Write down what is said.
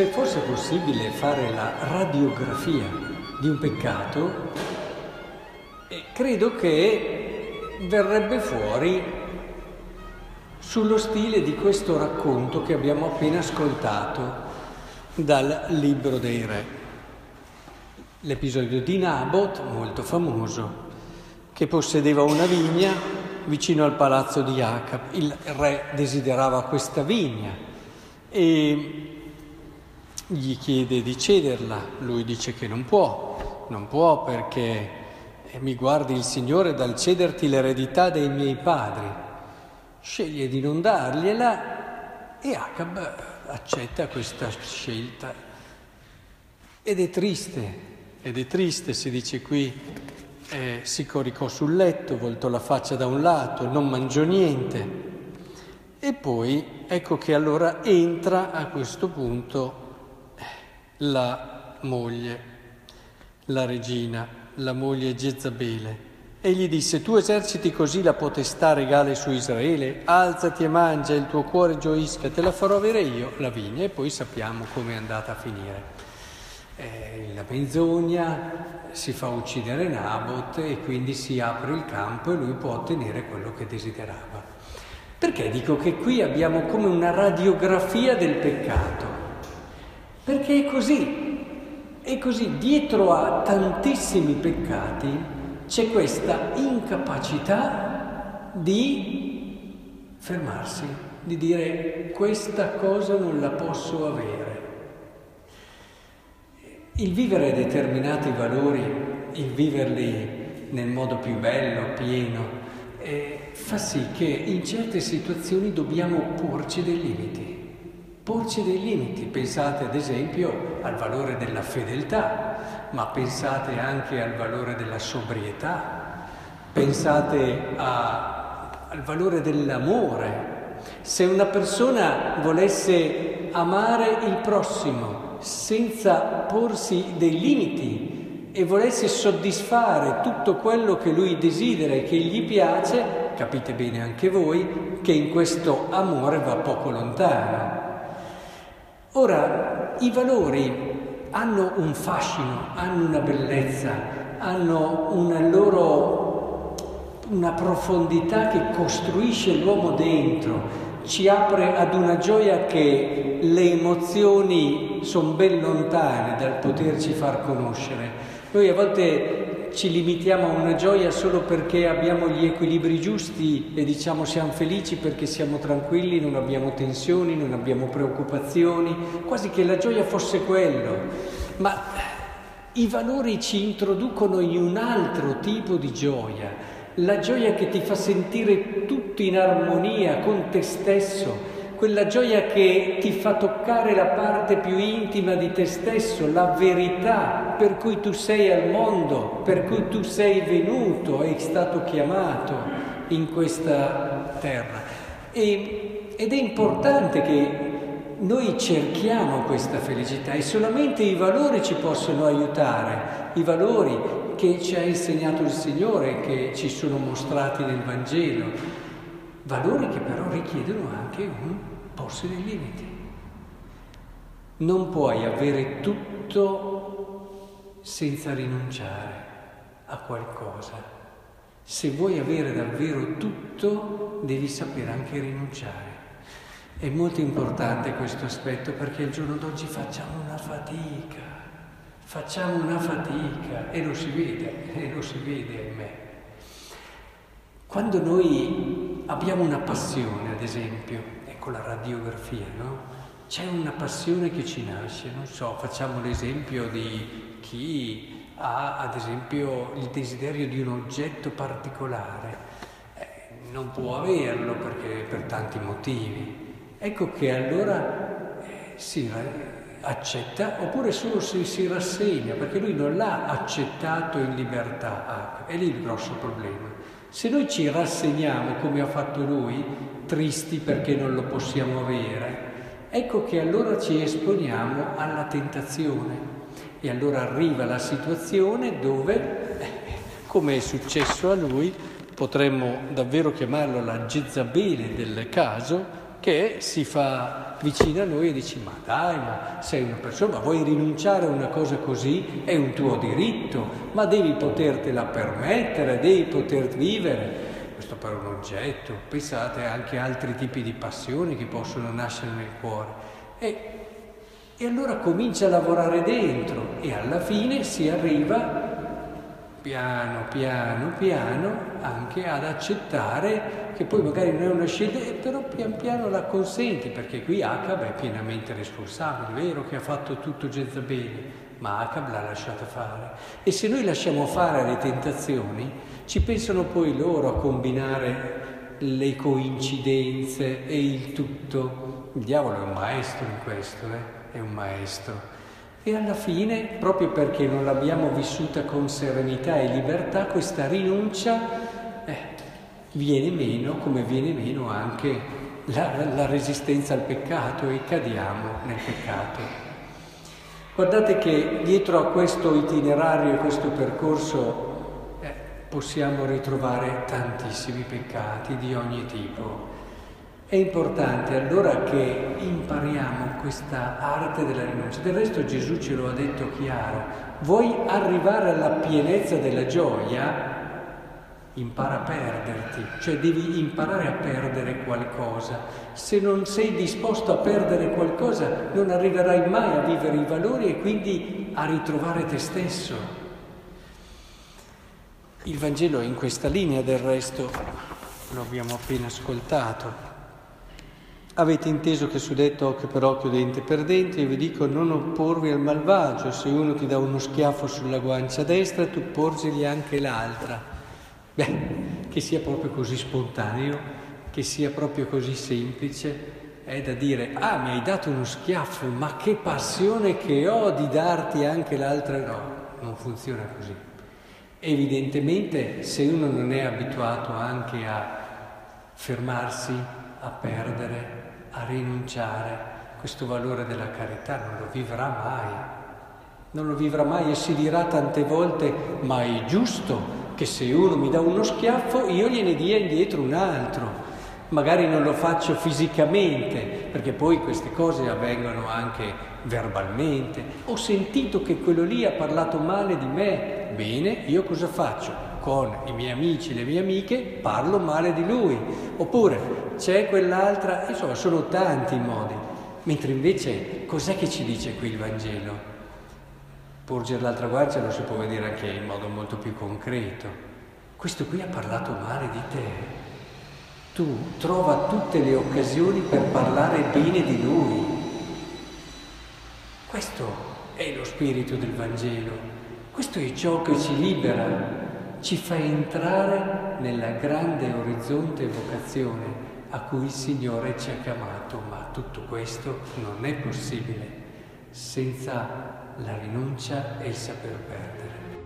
Se fosse possibile fare la radiografia di un peccato, credo che verrebbe fuori sullo stile di questo racconto che abbiamo appena ascoltato dal Libro dei Re. L'episodio di Nabot, molto famoso, che possedeva una vigna vicino al palazzo di Acab. Il re desiderava questa vigna e gli chiede di cederla, lui dice che non può perché mi guardi il Signore dal cederti l'eredità dei miei padri, sceglie di non dargliela e Acab accetta questa scelta ed è triste, si dice qui, si coricò sul letto, voltò la faccia da un lato, non mangiò niente e poi ecco che allora entra a questo punto la moglie, la regina, la moglie Jezabele, e gli disse: tu eserciti così la potestà regale su Israele, alzati e mangia, il tuo cuore gioisca, te la farò avere io la vigna. E poi sappiamo come è andata a finire, la menzogna, si fa uccidere Nabot e quindi si apre il campo e lui può ottenere quello che desiderava. Perché dico che qui abbiamo come una radiografia del peccato? Perché è così, dietro a tantissimi peccati c'è questa incapacità di fermarsi, di dire questa cosa non la posso avere. Il vivere determinati valori, il viverli nel modo più bello, pieno, fa sì che in certe situazioni dobbiamo porci dei limiti. Pensate ad esempio al valore della fedeltà, ma pensate anche al valore della sobrietà, pensate al valore dell'amore. Se una persona volesse amare il prossimo senza porsi dei limiti e volesse soddisfare tutto quello che lui desidera e che gli piace, capite bene anche voi che in questo amore va poco lontano. Ora, i valori hanno un fascino, hanno una bellezza, hanno una profondità che costruisce l'uomo dentro, ci apre ad una gioia che le emozioni sono ben lontane dal poterci far conoscere. Noi a volte ci limitiamo a una gioia solo perché abbiamo gli equilibri giusti e diciamo siamo felici perché siamo tranquilli, non abbiamo tensioni, non abbiamo preoccupazioni, quasi che la gioia fosse quello. Ma i valori ci introducono in un altro tipo di gioia, la gioia che ti fa sentire tutto in armonia con te stesso, quella gioia che ti fa toccare la parte più intima di te stesso, la verità per cui tu sei al mondo, per cui tu sei venuto e stato chiamato in questa terra. Ed è importante che noi cerchiamo questa felicità e solamente i valori ci possono aiutare, i valori che ci ha insegnato il Signore, che ci sono mostrati nel Vangelo. Valori che però richiedono anche un porsi dei limiti. Non puoi avere tutto senza rinunciare a qualcosa. Se vuoi avere davvero tutto, devi sapere anche rinunciare. È molto importante questo aspetto perché al giorno d'oggi facciamo una fatica e lo si vede in me. Quando noi abbiamo una passione, ad esempio, ecco la radiografia, no? C'è una passione che ci nasce, non so, facciamo l'esempio di chi ha, ad esempio, il desiderio di un oggetto particolare. Non può averlo perché per tanti motivi. Ecco che allora si accetta, oppure solo se si rassegna, perché lui non l'ha accettato in libertà. È lì il grosso problema. Se noi ci rassegniamo come ha fatto lui, tristi perché non lo possiamo avere, ecco che allora ci esponiamo alla tentazione e allora arriva la situazione dove, come è successo a lui, potremmo davvero chiamarlo la Jezabele del caso, che si fa vicino a noi e dici: ma dai, ma sei una persona, vuoi rinunciare a una cosa così? È un tuo diritto, ma devi potertela permettere, devi poter vivere. Questo per un oggetto, pensate anche a altri tipi di passioni che possono nascere nel cuore. E allora comincia a lavorare dentro e alla fine si arriva piano anche ad accettare che poi magari non è una scelta, però pian piano la consenti, perché qui Acab è pienamente responsabile. È vero che ha fatto tutto Jezabele, ma Acab l'ha lasciata fare, e se noi lasciamo fare le tentazioni ci pensano poi loro a combinare le coincidenze e il tutto. Il diavolo è un maestro in questo, è un maestro. E alla fine, proprio perché non l'abbiamo vissuta con serenità e libertà, questa rinuncia viene meno, come viene meno anche la resistenza al peccato, e cadiamo nel peccato. Guardate che dietro a questo itinerario, a questo percorso, possiamo ritrovare tantissimi peccati di ogni tipo. È importante allora che impariamo questa arte della rinuncia. Del resto Gesù ce lo ha detto chiaro: vuoi arrivare alla pienezza della gioia? Impara a perderti, cioè devi imparare a perdere qualcosa. Se non sei disposto a perdere qualcosa non arriverai mai a vivere i valori e quindi a ritrovare te stesso. Il Vangelo è in questa linea, del resto lo abbiamo appena ascoltato. Avete inteso che su detto occhio per occhio, dente per dente, io vi dico non opporvi al malvagio. Se uno ti dà uno schiaffo sulla guancia destra, tu porgigli anche l'altra. Che sia proprio così spontaneo, che sia proprio così semplice, è da dire: ah, mi hai dato uno schiaffo, ma che passione che ho di darti anche l'altra. No, non funziona così. Evidentemente, se uno non è abituato anche a fermarsi, a perdere, a rinunciare, questo valore della carità non lo vivrà mai e si dirà tante volte: ma è giusto che se uno mi dà uno schiaffo io gliene dia indietro un altro? Magari non lo faccio fisicamente, perché poi queste cose avvengono anche verbalmente. Ho sentito che quello lì ha parlato male di me, bene, io cosa faccio? Con i miei amici e le mie amiche parlo male di lui, oppure c'è quell'altra, insomma sono tanti i modi. Mentre invece cos'è che ci dice qui il Vangelo? Porgere l'altra guancia lo si può vedere anche in modo molto più concreto. Questo qui ha parlato male di te, tu trova tutte le occasioni per parlare bene di lui. Questo è lo spirito del Vangelo, questo è ciò che ci libera, ci fa entrare nella grande orizzonte vocazione a cui il Signore ci ha chiamato. Ma tutto questo non è possibile senza la rinuncia e il saper perdere.